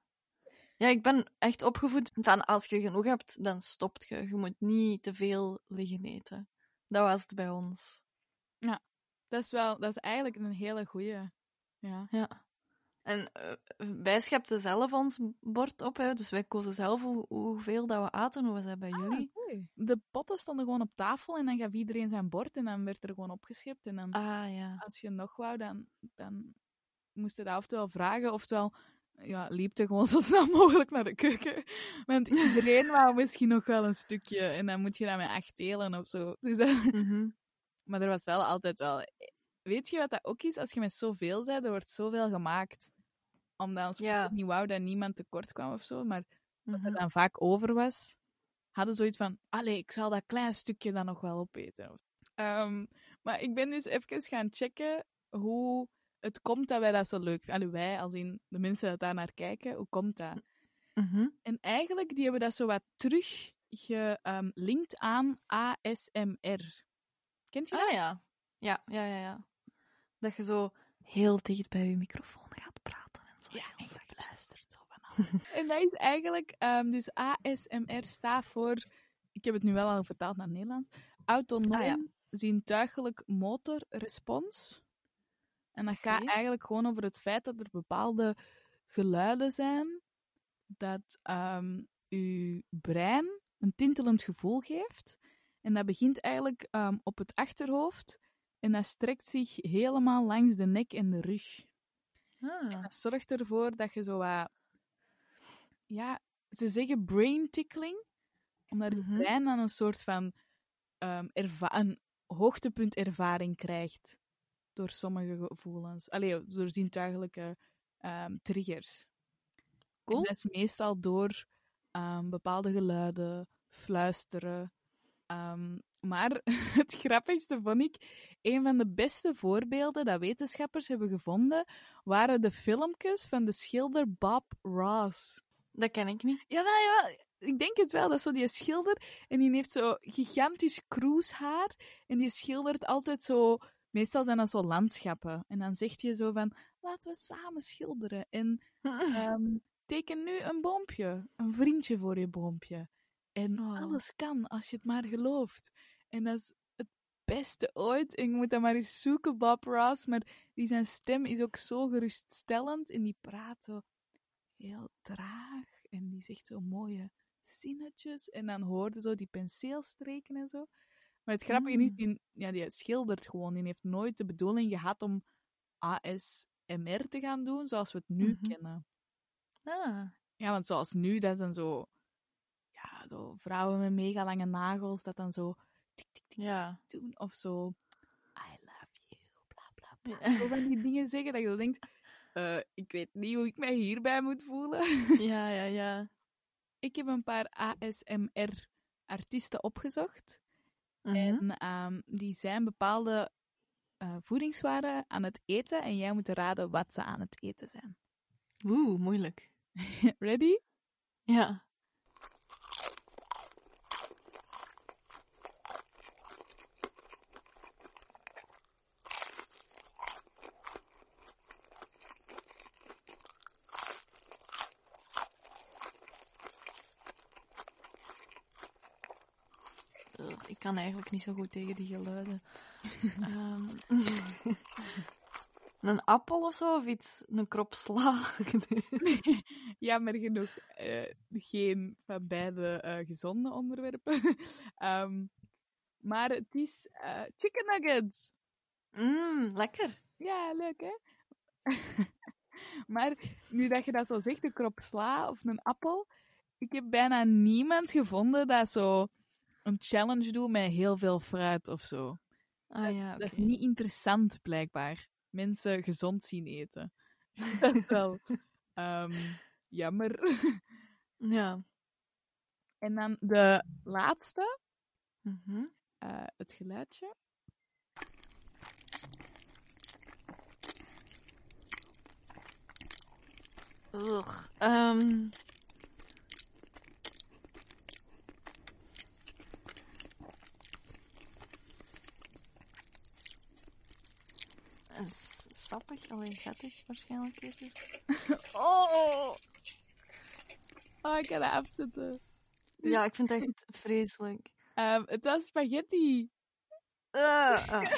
Ja, ik ben echt opgevoed van als je genoeg hebt, dan stopt je. Je moet niet te veel liggen eten. Dat was het bij ons. Ja, dat is, wel, dat is eigenlijk een hele goeie. Ja. ja. En uh, wij schepten zelf ons bord op, hè, dus wij kozen zelf hoe, hoeveel dat we aten. Hoe was dat bij ah, jullie? Oei. De potten stonden gewoon op tafel en dan gaf iedereen zijn bord en dan werd er gewoon opgeschept. En dan, ah, ja. als je nog wou, dan, dan moest je dat oftewel vragen, oftewel ja, liep je gewoon zo snel mogelijk naar de keuken. Want iedereen wou misschien nog wel een stukje en dan moet je dat met acht delen of zo. Dus dat... mm-hmm. Maar er was wel altijd wel... Weet je wat dat ook is? Als je met zoveel bent, er wordt zoveel gemaakt. Omdat ons ja. niet wou dat niemand tekort kwam of zo. Maar mm-hmm. wat er dan vaak over was, hadden zoiets van... Allee, ik zal dat klein stukje dan nog wel opeten. Um, maar ik ben dus even gaan checken hoe het komt dat wij dat zo leuk... Allee, wij, als in de mensen dat daar naar kijken, hoe komt dat? Mm-hmm. En eigenlijk, die hebben dat zo wat terug gelinkt um, aan A S M R. Kent je dat? Ah ja. Ja, ja, ja, ja. Dat je zo heel dicht bij je microfoon gaat praten en zo. Ja, heel en je luistert zo van alles. En dat is eigenlijk... Um, dus A S M R staat voor... Ik heb het nu wel al vertaald naar Nederlands. Autonoom ah, ja. zintuigelijk motorrespons. En dat okay. gaat eigenlijk gewoon over het feit dat er bepaalde geluiden zijn dat um, je brein een tintelend gevoel geeft. En dat begint eigenlijk um, op het achterhoofd. En dat strekt zich helemaal langs de nek en de rug. Ah. En dat zorgt ervoor dat je zo wat... Ja, ze zeggen brain tickling. Omdat mm-hmm. je brein dan een soort van um, erva- een hoogtepunt ervaring krijgt. Door sommige gevoelens. Allee, door zintuigelijke um, triggers. Cool. En dat is meestal door um, bepaalde geluiden, fluisteren... Um, maar het grappigste vond ik, een van de beste voorbeelden dat wetenschappers hebben gevonden, waren de filmpjes van de schilder Bob Ross. Dat ken ik niet. Jawel, jawel. Ik denk het wel. Dat is zo die schilder en die heeft zo gigantisch kroeshaar en die schildert altijd zo... Meestal zijn dat zo landschappen. En dan zegt je zo van, laten we samen schilderen. En um, teken nu een boompje. Een vriendje voor je boompje. En oh. alles kan, als je het maar gelooft. En dat is het beste ooit. En je moet dat maar eens zoeken, Bob Ross. Maar die, zijn stem is ook zo geruststellend. En die praat zo heel traag. En die zegt zo mooie zinnetjes. En dan hoorde zo die penseelstreken en zo. Maar het grappige mm. is, die, ja, die schildert gewoon. Die heeft nooit de bedoeling gehad om A S M R te gaan doen, zoals we het nu mm-hmm. kennen. Ah. Ja, want zoals nu, dat is dan zo... Ja, zo vrouwen met mega lange nagels, dat dan zo tik, tik, tik, ja. doen. Of zo, I love you, bla, bla, bla. Zo van die dingen zeggen dat je dan denkt, uh, ik weet niet hoe ik mij hierbij moet voelen. Ja, ja, ja. Ik heb een paar A S M R-artiesten opgezocht. Mm-hmm. En um, die zijn bepaalde uh, voedingswaren aan het eten. En jij moet raden wat ze aan het eten zijn. Oeh, moeilijk. Ready? Ja. Ik kan eigenlijk niet zo goed tegen die geluiden. um, een appel of zo, of iets? Een krop sla? Ja, maar genoeg. Uh, geen van beide uh, gezonde onderwerpen. um, maar het is uh, chicken nuggets. Mm, lekker. Ja, leuk hè? Maar nu dat je dat zo zegt, een krop sla of een appel, ik heb bijna niemand gevonden dat zo... een challenge doen met heel veel fruit of zo. Ah, dat, ja, okay. dat is niet interessant, blijkbaar. Mensen gezond zien eten. Dat is wel um, jammer. Ja. En dan de laatste. Mm-hmm. Uh, het geluidje. Ugh. Um... sappig, alleen vettig waarschijnlijk even. Oh! Oh, ik ga eraf zitten. Ja, ik vind het echt vreselijk. Um, het was spaghetti. Uh, oh.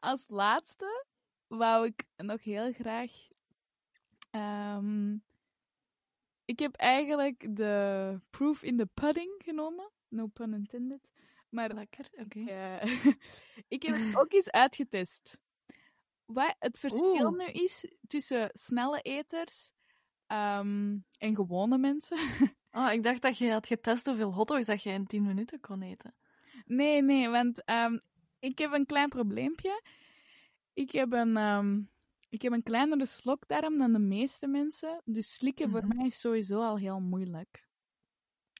Als laatste wou ik nog heel graag... Um, ik heb eigenlijk de proof in the pudding genomen. No pun intended. Maar lekker, oké. Okay. Uh, ik heb het ook eens uitgetest. Wat het verschil Oeh. nu is tussen snelle eters um, en gewone mensen. Oh, ik dacht dat je had getest hoeveel hotdogs dat je in tien minuten kon eten. Nee, nee, want um, ik heb een klein probleempje. Ik heb een, um, ik heb een kleinere slokdarm dan de meeste mensen. Dus slikken mm-hmm. voor mij is sowieso al heel moeilijk.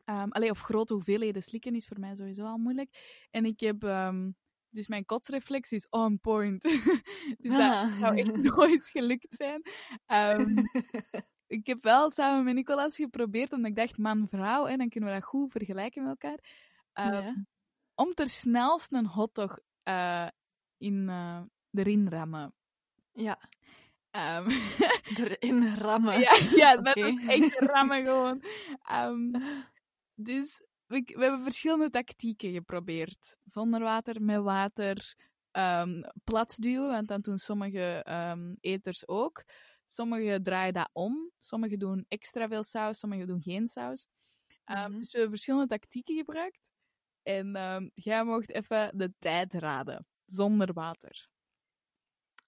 Um, allee, of grote hoeveelheden slikken is voor mij sowieso al moeilijk. En ik heb... Um, dus mijn kotsreflex is on point. Dus ah. dat zou echt nooit gelukt zijn. Um, ik heb wel samen met Nicolas geprobeerd, omdat ik dacht man-vrouw, en dan kunnen we dat goed vergelijken met elkaar. Um, ja. Om ter snelst een hotdog uh, in, uh, erin rammen. Ja. Um, erin rammen? Ja, ja okay. Dat is echt rammen gewoon. Um, dus we, we hebben verschillende tactieken geprobeerd. Zonder water, met water, um, plat duwen, want dan doen sommige um, eters ook. Sommigen draaien dat om, sommigen doen extra veel saus, sommigen doen geen saus. Um, mm-hmm. Dus we hebben verschillende tactieken gebruikt. En um, jij mocht even de tijd raden, zonder water.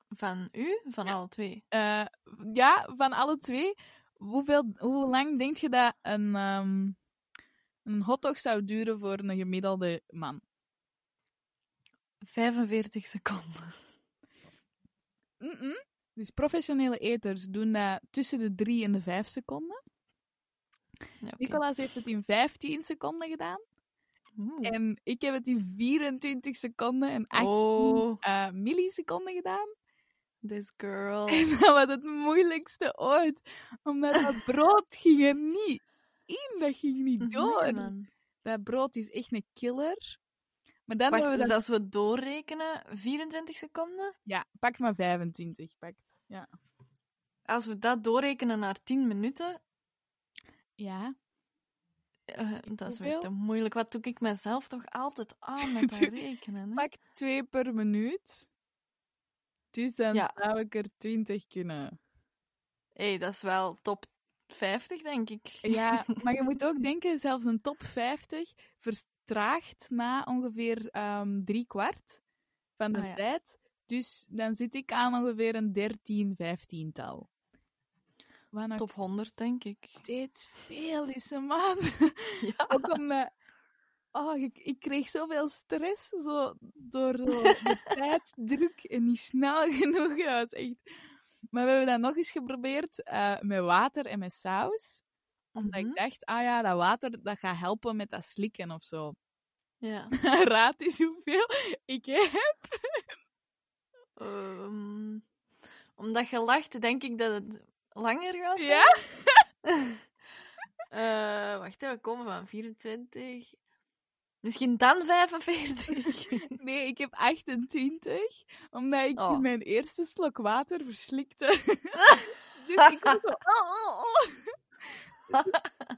Van u? Van ja. alle twee? Uh, ja, van alle twee. Hoeveel, hoe lang denk je dat een, um, een hotdog zou duren voor een gemiddelde man? vijfenveertig seconden. Mm-mm. Dus professionele eters doen dat tussen de drie en de vijf seconden. Okay. Nicolas heeft het in vijftien seconden gedaan. Mm. En ik heb het in vierentwintig seconden en achttien oh. uh, milliseconden gedaan. This girl. En dat was het moeilijkste ooit. Omdat dat brood ging er niet in. Dat ging niet door. Nee, dat brood is echt een killer. Maar dan Wacht, we dat... dus als we doorrekenen, vierentwintig seconden? Ja, pak maar vijfentwintig. Pakt. Ja. Als we dat doorrekenen naar tien minuten... Ja... Uh, dat is weer te moeilijk. Wat doe ik mezelf toch altijd aan met dat rekenen? Hè? Pak twee per minuut. Dus dan ja. zou ik er twintig kunnen. Hé, hey, dat is wel top vijftig, denk ik. Ja, maar je moet ook denken, zelfs een top vijftig vertraagt na ongeveer um, drie kwart van de ah, ja. tijd. Dus dan zit ik aan ongeveer een dertien, vijftiental. Top honderd, denk ik. Steeds veel is een maand. Ja. Ook omdat... Oh, ik, ik kreeg zoveel stress zo, door de tijdsdruk en niet snel genoeg. Ja, dat is echt... Maar we hebben dat nog eens geprobeerd uh, met water en met saus. Omdat mm-hmm. ik dacht, ah ja, dat water dat gaat helpen met dat slikken of zo. Ja. Raad eens hoeveel ik heb. um, omdat je lacht, denk ik dat het... Langer gaan zijn? Ja? uh, wacht, we komen van vierentwintig. Misschien dan vijfenveertig. Nee, ik heb achtentwintig. Omdat ik oh. mijn eerste slok water verslikte. Dus ik was zo... Oh, oh, oh. Dus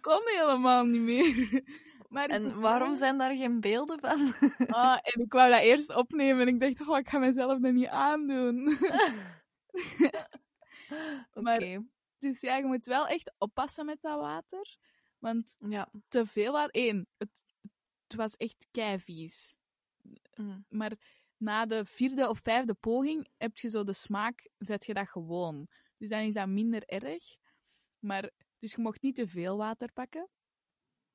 kon helemaal niet meer. Maar en waarom wel... zijn daar geen beelden van? Oh, en ik wou dat eerst opnemen. En ik dacht, oh, ik ga mezelf dat niet aandoen. Okay. Maar, dus ja, je moet wel echt oppassen met dat water. Want ja. te veel water... Eén, het, het was echt keivies. Mm. Maar na de vierde of vijfde poging heb je zo de smaak, zet je dat gewoon. Dus dan is dat minder erg. Maar, dus je mocht niet te veel water pakken.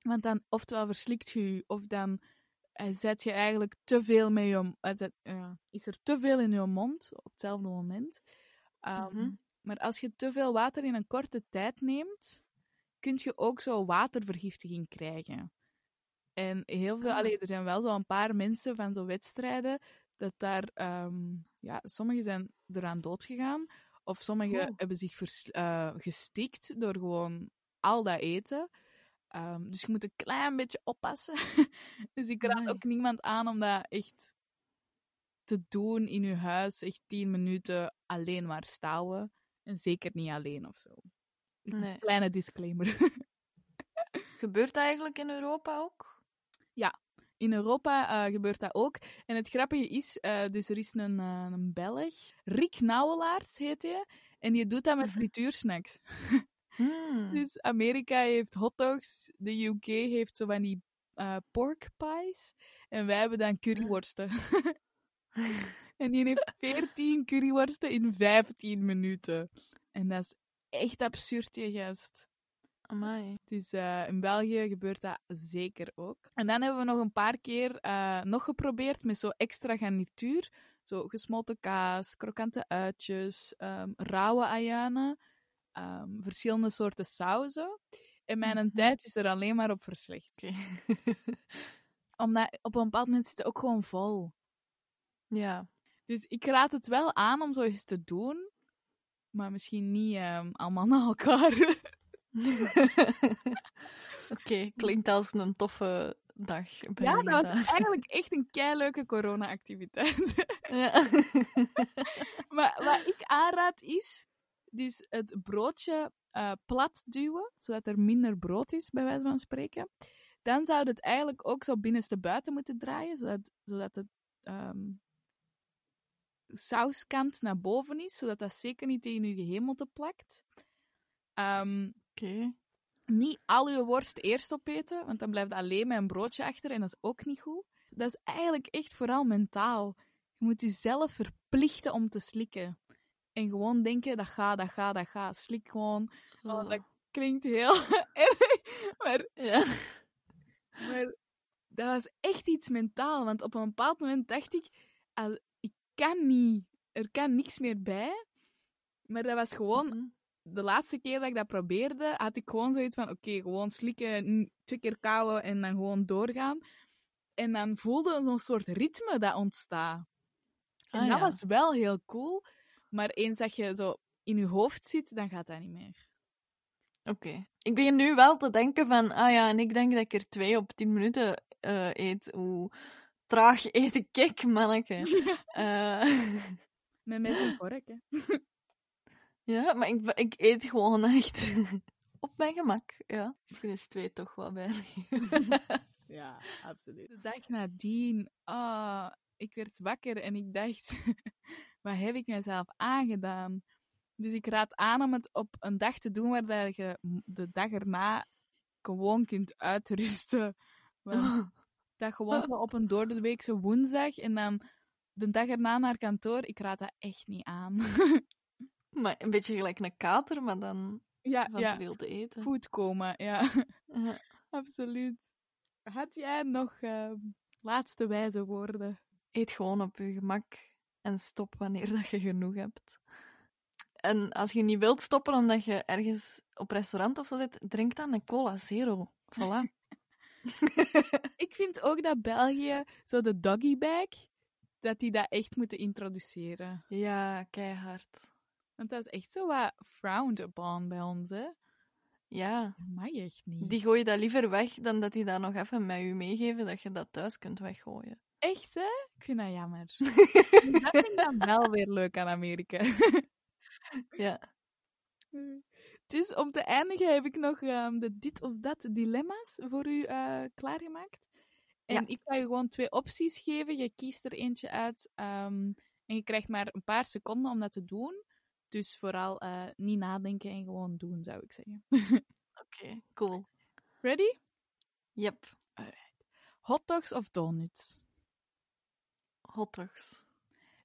Want dan, oftewel verslikt je je, of dan uh, zet je eigenlijk te veel met je... Uh, zet, uh, is er te veel in je mond, op hetzelfde moment... Um, mm-hmm. Maar als je te veel water in een korte tijd neemt, kun je ook zo watervergiftiging krijgen. En heel veel, allee, er zijn wel zo'n paar mensen van zo'n wedstrijden, dat daar, um, ja, sommigen zijn eraan dood gegaan, of sommigen oh. hebben zich vers, uh, gestikt door gewoon al dat eten. Um, dus je moet een klein beetje oppassen. Dus ik raad ook niemand aan om dat echt te doen in je huis, echt tien minuten alleen maar stouwen. En zeker niet alleen of zo. Nee. Kleine disclaimer. Gebeurt dat eigenlijk in Europa ook? Ja, in Europa uh, gebeurt dat ook. En het grappige is, uh, dus er is een, uh, een Belg, Rick Nauwelaars heet hij, en die doet dat met frituursnacks. Hmm. Dus Amerika heeft hotdogs, de U K heeft zo van die uh, pork pies, en wij hebben dan curryworsten. En die heeft veertien curryworsten in vijftien minuten. En dat is echt absurd, je gast. Amai. Dus uh, in België gebeurt dat zeker ook. En dan hebben we nog een paar keer uh, nog geprobeerd met zo extra garnituur. Zo gesmolten kaas, krokante uitjes, um, rauwe ajuinen, um, verschillende soorten sauzen. En mijn mm-hmm. tijd is er alleen maar op verslecht. Okay. Omdat op een bepaald moment zit het ook gewoon vol. Ja. Dus ik raad het wel aan om zo eens te doen, maar misschien niet um, allemaal naar elkaar. Oké, okay, klinkt als een toffe dag. Ja, dat was daar. Eigenlijk echt een keileuke corona-activiteit. Ja. Maar wat ik aanraad is, dus het broodje uh, plat duwen, zodat er minder brood is, bij wijze van spreken. Dan zou het eigenlijk ook zo binnenste buiten moeten draaien, zodat, zodat het um, sauskant naar boven is, zodat dat zeker niet tegen je gehemelte plakt. Um, Okay. Niet al je worst eerst opeten, want dan blijft alleen mijn broodje achter en dat is ook niet goed. Dat is eigenlijk echt vooral mentaal. Je moet jezelf verplichten om te slikken. En gewoon denken, dat gaat, dat gaat, dat gaat. Slik gewoon. Oh. Oh, dat klinkt heel erg, maar, ja. Maar dat was echt iets mentaal, want op een bepaald moment dacht ik, al, ik kan niet, er kan niks meer bij. Maar dat was gewoon... Mm-hmm. De laatste keer dat ik dat probeerde, had ik gewoon zoiets van, oké, okay, gewoon slikken, twee keer kauwen en dan gewoon doorgaan. En dan voelde zo'n soort ritme dat ontstaat. En ah, dat ja. was wel heel cool. Maar eens dat je zo in je hoofd zit, dan gaat dat niet meer. Oké. Okay. Ik begin nu wel te denken van, ah ja, en ik denk dat ik er twee op tien minuten uh, eet. Oeh, traag eten kik, manneke. Ja. Uh... Met mes en vork, hè. Ja, maar ik, ik eet gewoon echt op mijn gemak. Ja. Misschien is twee toch wel weinig. Ja, absoluut. De dag nadien, oh, ik werd wakker en ik dacht, wat heb ik mezelf aangedaan? Dus ik raad aan om het op een dag te doen waar je de dag erna gewoon kunt uitrusten. Want dat gewoon op een doordeweekse woensdag en dan de dag erna naar kantoor, ik raad dat echt niet aan. Maar een beetje gelijk een kater, maar dan ja, van ja. te veel te eten. Food coma, ja. Uh-huh. Absoluut. Had jij nog uh, laatste wijze woorden? Eet gewoon op je gemak en stop wanneer dat je genoeg hebt. En als je niet wilt stoppen omdat je ergens op restaurant of zo zit, drink dan een cola zero. Voilà. Ik vind ook dat België zo de doggy bag, dat die dat echt moeten introduceren. Ja, keihard. Want dat is echt zo wat frowned upon bij ons, hè? Ja. Dat mag je echt niet. Die gooien dat liever weg dan dat die dat nog even met u meegeven, dat je dat thuis kunt weggooien. Echt, hè? Ik vind dat jammer. Dat vind ik dan wel weer leuk aan Amerika. Ja. Dus om te eindigen heb ik nog um, de dit of dat dilemma's voor u uh, klaargemaakt. En ja. Ik ga je gewoon twee opties geven. Je kiest er eentje uit um, en je krijgt maar een paar seconden om dat te doen. Dus vooral uh, niet nadenken en gewoon doen, zou ik zeggen. Oké, okay, cool. Ready? Yep. Alright. Hotdogs of donuts? Hotdogs.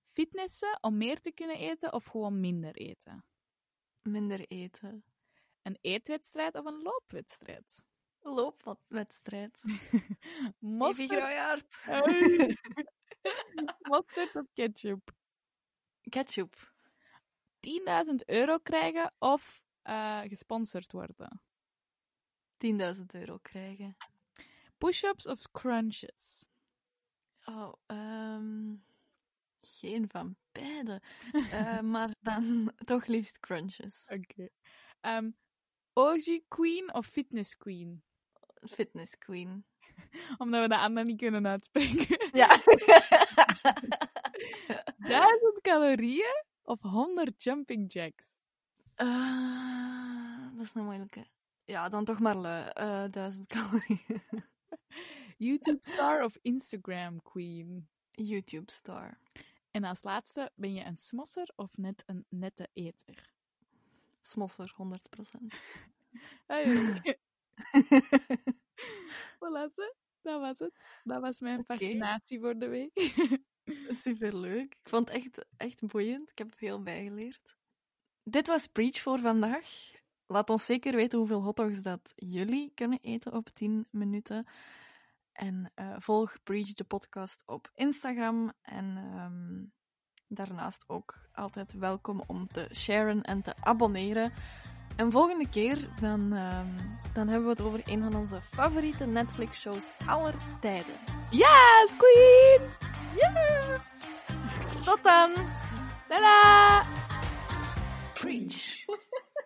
Fitnessen om meer te kunnen eten of gewoon minder eten? Minder eten. Een eetwedstrijd of een loopwedstrijd? Loopwedstrijd. Evie Gruijaert. Mosterd of ketchup? Ketchup. tienduizend euro krijgen of uh, gesponsord worden? tienduizend euro krijgen. Push-ups of crunches? Oh, um, geen van beide. uh, maar dan toch liefst crunches. Oké. Okay. Um, orgy queen of fitness queen? Fitness queen. Omdat we de andere niet kunnen uitspreken. Ja. calorieën of honderd jumping jacks? Uh, dat is een moeilijke. Ja, dan toch maar uh, duizend calorieën. YouTube star of Instagram queen? YouTube star. En als laatste, ben je een smosser of net een nette eter? Smosser, honderd procent. Voilà, dat was het. Dat was mijn okay. fascinatie voor de week. Superleuk. Ik vond het echt, echt boeiend. Ik heb veel bijgeleerd. Dit was Preach voor vandaag. Laat ons zeker weten hoeveel hotdogs dat jullie kunnen eten op tien minuten. En uh, volg Preach de podcast op Instagram. En um, daarnaast ook altijd welkom om te sharen en te abonneren. En volgende keer, dan, um, dan hebben we het over een van onze favoriete Netflix-shows aller tijden. Yes, queen! Yeah! Tot dan! Tada! Preach!